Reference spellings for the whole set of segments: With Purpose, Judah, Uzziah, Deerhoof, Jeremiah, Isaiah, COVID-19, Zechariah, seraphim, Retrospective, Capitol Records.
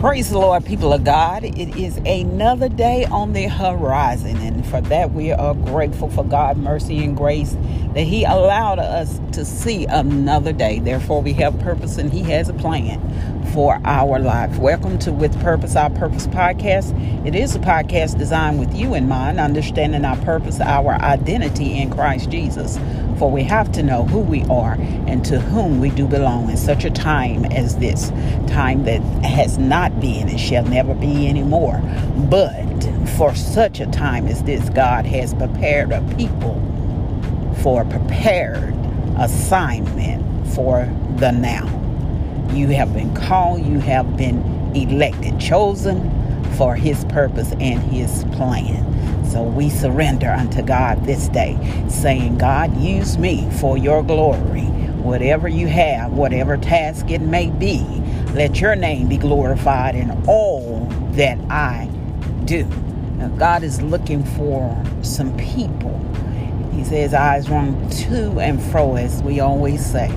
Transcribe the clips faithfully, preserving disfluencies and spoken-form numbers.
Praise the Lord, people of God. It is another day on the horizon, and for that we are grateful for God's mercy and grace that He allowed us to see another day. Therefore, we have purpose, and He has a plan for our life. Welcome to With Purpose, Our Purpose podcast. It is a podcast designed with you in mind, understanding our purpose, our identity in Christ Jesus. For we have to know who we are and to whom we do belong in such a time as this, time that has not been and shall never be anymore. But for such a time as this, God has prepared a people for a prepared assignment for the now. You have been called, you have been elected, chosen for His purpose and His plan. So we surrender unto God this day, saying, God, use me for your glory. Whatever you have, whatever task it may be, let your name be glorified in all that I do. Now, God is looking for some people. He says, eyes run to and fro, as we always say,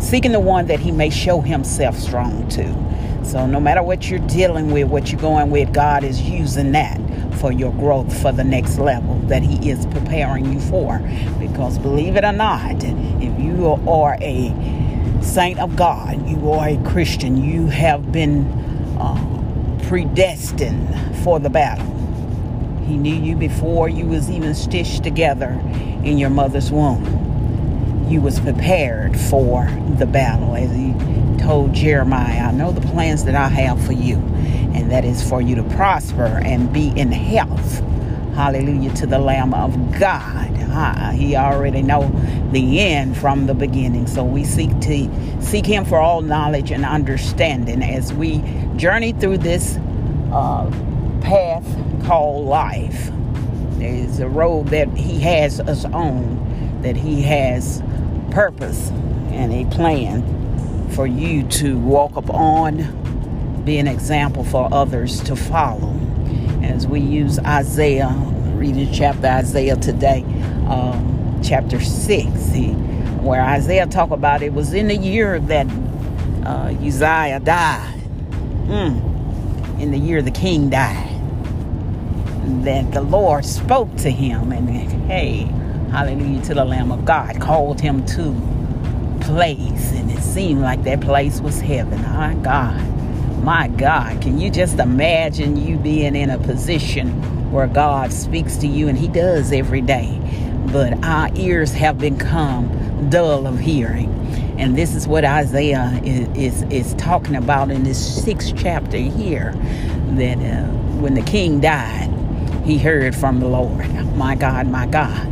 seeking the one that He may show Himself strong to. So no matter what you're dealing with, what you're going with, God is using that for your growth, for the next level that He is preparing you for. Because believe it or not, if you are a saint of God, you are a Christian, you have been uh, predestined for the battle. He knew you before you was even stitched together in your mother's womb. You was prepared for the battle, as He told Jeremiah, I know the plans that I have for you, and that is for you to prosper and be in health. Hallelujah to the Lamb of God. Uh, he already know the end from the beginning. So we seek to seek Him for all knowledge and understanding as we journey through this uh, path called life. There is a road that He has us on, that He has purpose and a plan for you to walk upon, be an example for others to follow. As we use Isaiah, reading chapter Isaiah today, um, chapter six, he, where Isaiah talk about it was in the year that uh, Uzziah died, mm. in the year the king died, that the Lord spoke to him, and hey, hallelujah to the Lamb of God, called him to place, and it seemed like that place was heaven. My God, my God, can you just imagine you being in a position where God speaks to you, and He does every day, but our ears have become dull of hearing. And this is what Isaiah is, is, is talking about in this sixth chapter here, that uh, when the king died, he heard from the Lord. My God, my God.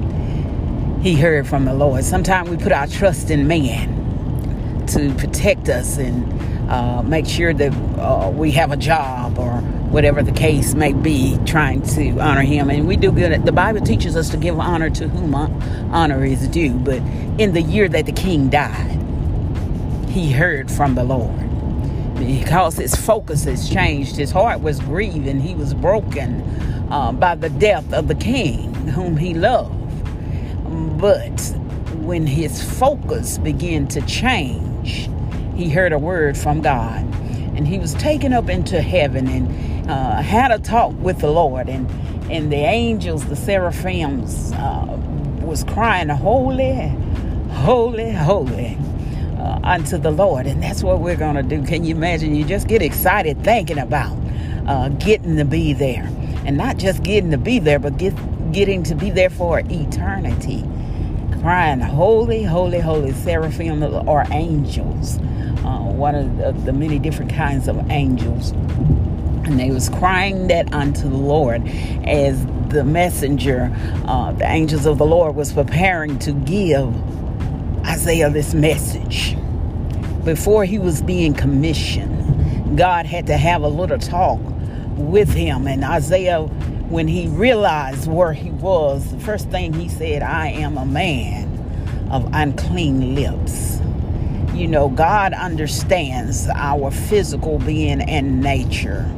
He heard from the Lord. Sometimes we put our trust in man to protect us and uh, make sure that uh, we have a job or whatever the case may be, trying to honor Him. And we do good. The Bible teaches us to give honor to whom honor is due. But in the year that the king died, he heard from the Lord. Because his focus has changed. His heart was grieved and he was broken uh, by the death of the king whom he loved. But when his focus began to change, he heard a word from God. And he was taken up into heaven and uh, had a talk with the Lord. And, and the angels, the seraphims, uh, was crying, holy, holy, holy uh, unto the Lord. And that's what we're going to do. Can you imagine? You just get excited thinking about uh, getting to be there. And not just getting to be there, but get getting to be there for eternity, crying holy, holy, holy, seraphim or angels, uh, one of the, the many different kinds of angels. And they was crying that unto the Lord as the messenger, uh, the angels of the Lord was preparing to give Isaiah this message. Before he was being commissioned, God had to have a little talk with him. And Isaiah, when he realized where he was, the first thing he said, I am a man of unclean lips. You know, God understands our physical being and nature.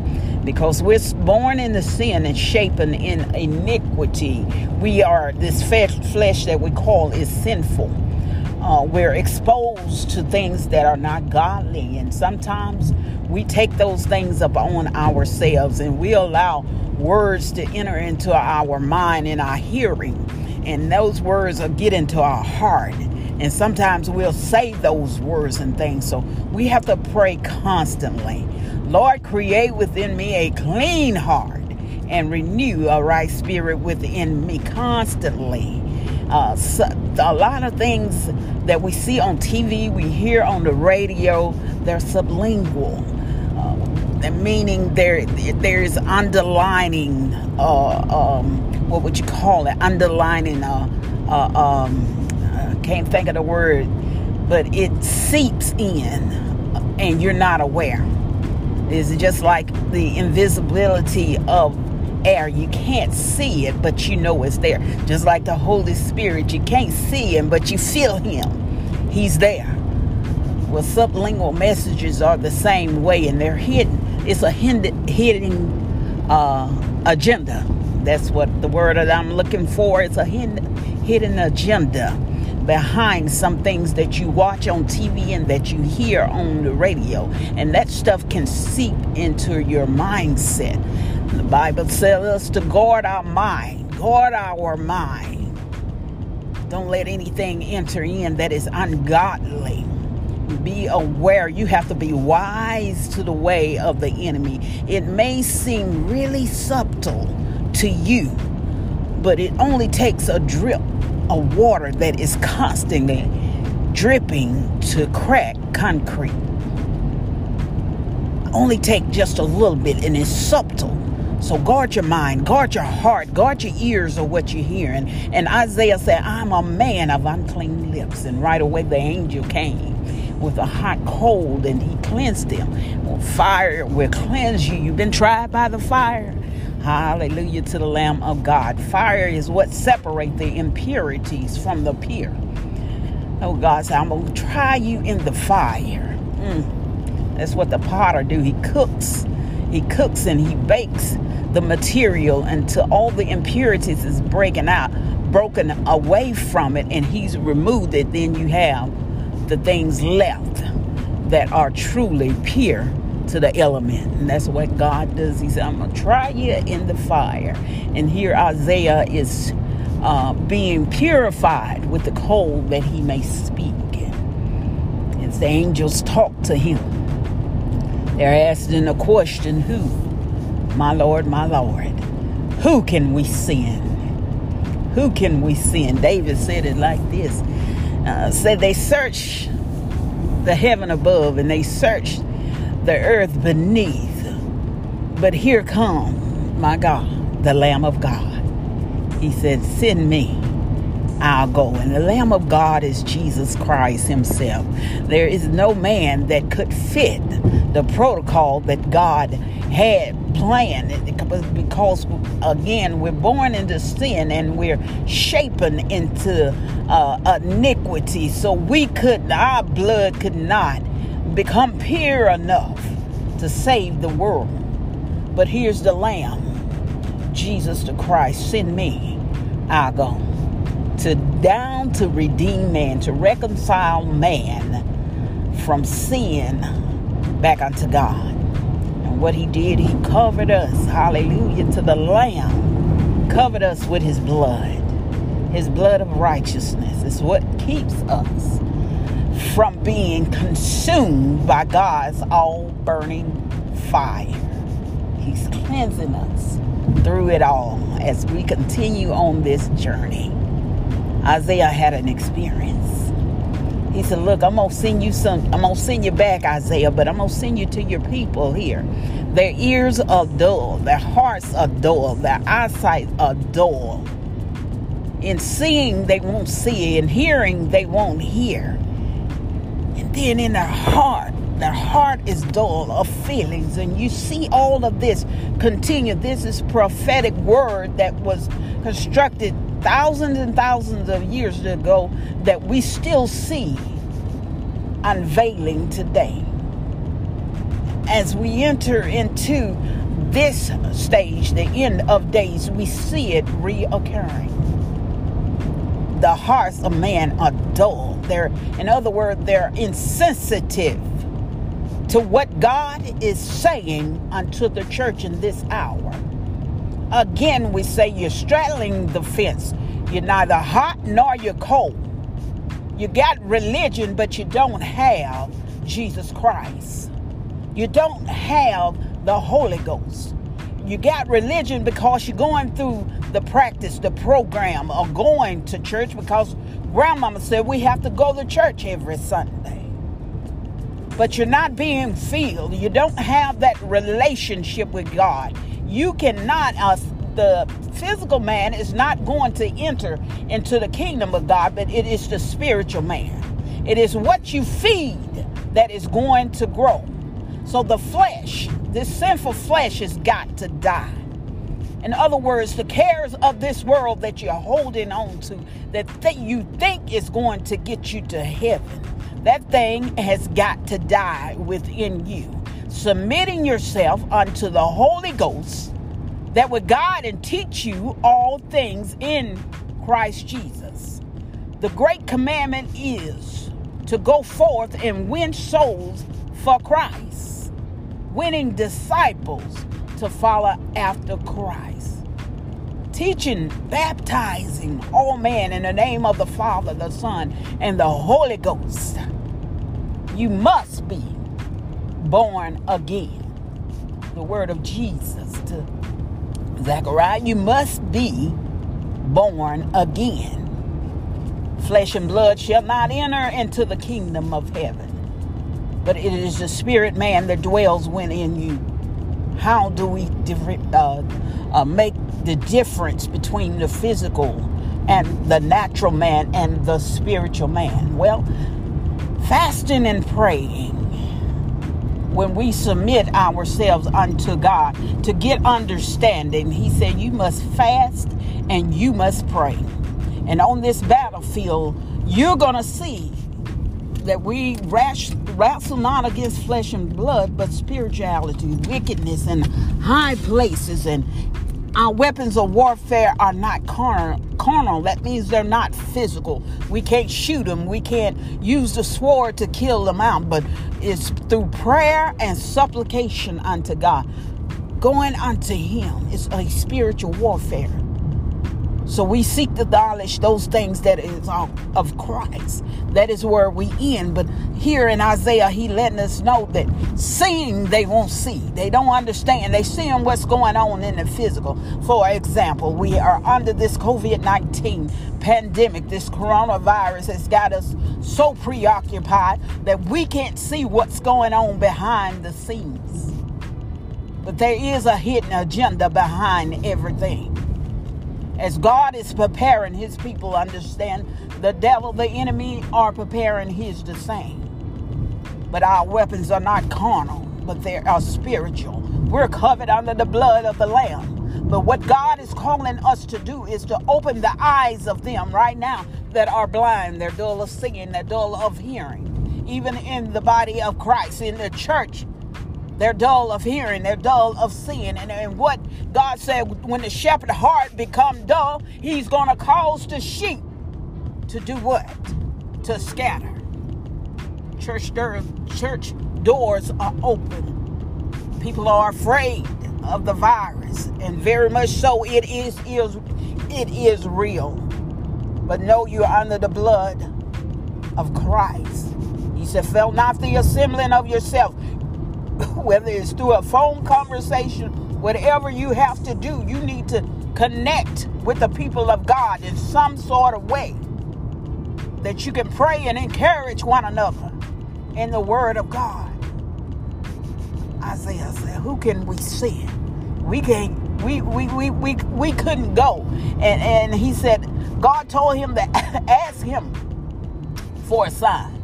Because we're born into sin and shapen in iniquity. We are, this flesh that we call is sinful. Uh, we're exposed to things that are not godly, and sometimes we take those things upon ourselves, and we allow words to enter into our mind and our hearing, and those words will get into our heart, and sometimes we'll say those words and things. So we have to pray constantly. Lord, create within me a clean heart and renew a right spirit within me constantly. Uh, so a lot of things that we see on T V, we hear on the radio, they're sublingual, uh, meaning there there's underlining, uh, um, what would you call it? Underlining, uh, uh, um, I can't think of the word, but it seeps in and you're not aware. It's just like the invisibility of air. You can't see it, but you know it's there. Just like the Holy Spirit, you can't see him, but you feel him. He's there. Well, sublingual messages are the same way, and they're hidden. It's a hidden uh, agenda. That's what the word that I'm looking for. It's a hidden agenda behind some things that you watch on T V and that you hear on the radio. And that stuff can seep into your mindset. The Bible tells us to guard our mind. Guard our mind. Don't let anything enter in that is ungodly. Be aware. You have to be wise to the way of the enemy. It may seem really subtle to you, but it only takes a drip of water that is constantly dripping to crack concrete. Only take just a little bit, and it's subtle. So guard your mind, guard your heart, guard your ears of what you're hearing. And Isaiah said, I'm a man of unclean lips. And right away the angel came with a hot coal, and he cleansed them. Well, fire will cleanse you. You've been tried by the fire. Hallelujah to the Lamb of God. Fire is what separates the impurities from the pure. Oh, God said, I'm going to try you in the fire. Mm. That's what the potter do. He cooks. He cooks and he bakes the material until all the impurities is breaking out, broken away from it, and he's removed it. Then you have the things left that are truly pure to the element. And that's what God does. He said, I'm going to try you in the fire. And here Isaiah is uh, being purified with the coal that he may speak. As the angels talk to him, they're asking the question, who? My Lord, my Lord, who can we send? Who can we send? David said it like this. Uh, said they searched the heaven above and they searched the earth beneath. But here come, my God, the Lamb of God. He said, send me. I'll go. And the Lamb of God is Jesus Christ himself. There is no man that could fit the protocol that God had planned, because again, we're born into sin and we're shapen into uh, iniquity. So we could, our blood could not become pure enough to save the world. But here's the Lamb, Jesus the Christ. Send me, I'll go. To down to redeem man, to reconcile man from sin back unto God. And what he did, he covered us, hallelujah to the Lamb, covered us with his blood, his blood of righteousness. Is what keeps us from being consumed by God's all burning fire. He's cleansing us through it all as we continue on this journey. Isaiah had an experience. He said, look, I'm going to send you some, I'm going to send you back, Isaiah, but I'm going to send you to your people here. Their ears are dull. Their hearts are dull. Their eyesight are dull. In seeing, they won't see. In hearing, they won't hear. And then in their heart, their heart is dull of feelings. And you see all of this continue. This is prophetic word that was constructed thousands and thousands of years ago that we still see unveiling today. As we enter into this stage, the end of days, we see it reoccurring. the hearts of man are dull. They're, in other words, they're insensitive to what God is saying unto the church in this hour. Again, we say you're straddling the fence. You're neither hot nor you're cold. You got religion, but you don't have Jesus Christ. You don't have the Holy Ghost. You got religion because you're going through the practice, the program, or going to church because grandmama said we have to go to church every Sunday. But you're not being filled. You don't have that relationship with God. You cannot, uh, the physical man is not going to enter into the kingdom of God, but it is the spiritual man. It is what you feed that is going to grow. So the flesh, this sinful flesh, has got to die. In other words, the cares of this world that you're holding on to, that th- you think is going to get you to heaven, that thing has got to die within you. Submitting yourself unto the Holy Ghost that would guide and teach you all things in Christ Jesus. The great commandment is to go forth and win souls for Christ, winning disciples to follow after Christ, teaching, baptizing all men in the name of the Father, the Son, and the Holy Ghost. You must be born again. The word of Jesus to Zechariah, you must be born again. Flesh and blood shall not enter into the kingdom of heaven, but it is the spirit man that dwells within you. How do we uh, uh, make the difference between the physical and the natural man and the spiritual man? Well, fasting and praying. When we submit ourselves unto God to get understanding, he said you must fast and you must pray. And on this battlefield, you're going to see that we rash, wrestle not against flesh and blood, but spirituality, wickedness, and high places. And our weapons of warfare are not carnal. carnal. That means they're not physical. We can't shoot them. We can't use the sword to kill them out. But it's through prayer and supplication unto God. Going unto him is a spiritual warfare. So we seek to knowledge those things that is of Christ. That is where we end. But here in Isaiah, he letting us know that seeing they won't see. They don't understand. They seeing what's going on in the physical. For example, we are under this covid nineteen pandemic. This coronavirus has got us so preoccupied that we can't see what's going on behind the scenes. But there is a hidden agenda behind everything. As God is preparing his people, understand the devil, the enemy, are preparing his the same. But our weapons are not carnal, but they are spiritual. We're covered under the blood of the Lamb. But what God is calling us to do is to open the eyes of them right now that are blind, they're dull of seeing, they're dull of hearing. Even in the body of Christ, in the church, they're dull of hearing. They're dull of seeing. And, and what God said, when the shepherd's heart become dull, he's going to cause the sheep to do what? To scatter. Church, door, church doors are open. People are afraid of the virus. And very much so, it is, is, it is real. But know you're under the blood of Christ. He said, "Fail not the assembling of yourself." Whether it's through a phone conversation, whatever you have to do, you need to connect with the people of God in some sort of way that you can pray and encourage one another in the word of God. Isaiah said, who can we send? We can't, we, we, we, we, we couldn't go. And, and he said, God told him to ask him for a sign.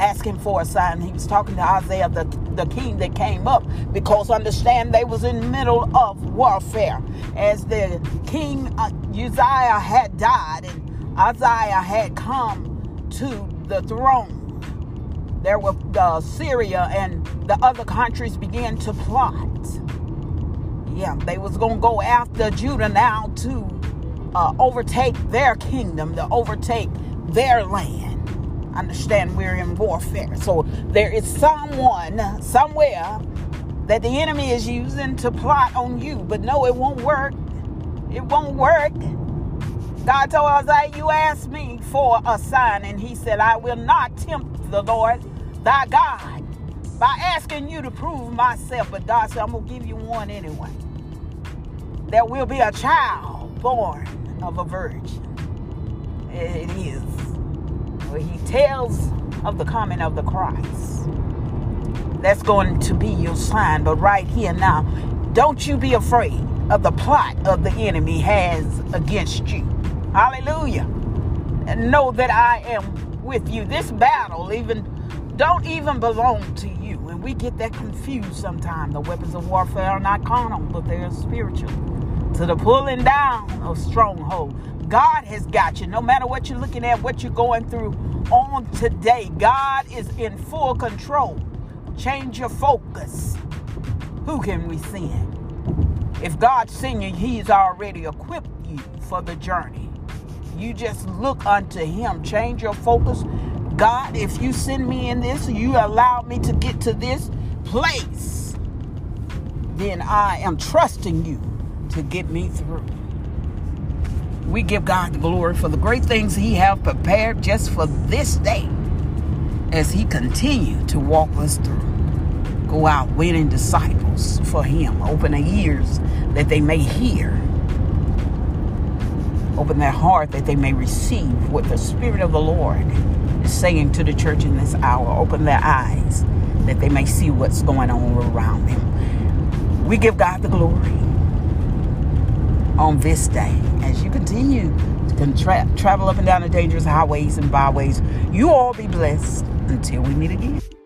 Ask him for a sign. He was talking to Isaiah, the, the king that came up, because understand they was in the middle of warfare. As the king uh, Uzziah had died and Isaiah had come to the throne, there were uh, Syria and the other countries began to plot. Yeah, they was going to go after Judah now to uh, overtake their kingdom, to overtake their land. Understand, we're in warfare. So there is someone somewhere that the enemy is using to plot on you. But no, it won't work. It won't work. God told Isaiah, you asked me for a sign, and he said, I will not tempt the Lord thy God by asking you to prove myself. But God said, I'm going to give you one anyway. There will be a child born of a virgin. It is. Where he tells of the coming of the Christ. That's going to be your sign. But right here now, don't you be afraid of the plot of the enemy has against you. Hallelujah. And know that I am with you. This battle even don't even belong to you. And we get that confused sometimes. The weapons of warfare are not carnal, but they are spiritual. To the pulling down of strongholds. God has got you. No matter what you're looking at, what you're going through on today, God is in full control. Change your focus. Who can we send? If God's sending you, he's already equipped you for the journey. You just look unto him. Change your focus. God, if you send me in this, you allow me to get to this place, then I am trusting you to get me through. We give God the glory for the great things he have prepared just for this day as he continue to walk us through. Go out winning disciples for him. Open their ears that they may hear. Open their heart that they may receive what the Spirit of the Lord is saying to the church in this hour. Open their eyes that they may see what's going on around them. We give God the glory on this day, as you continue to contra- travel up and down the dangerous highways and byways. You all be blessed until we meet again.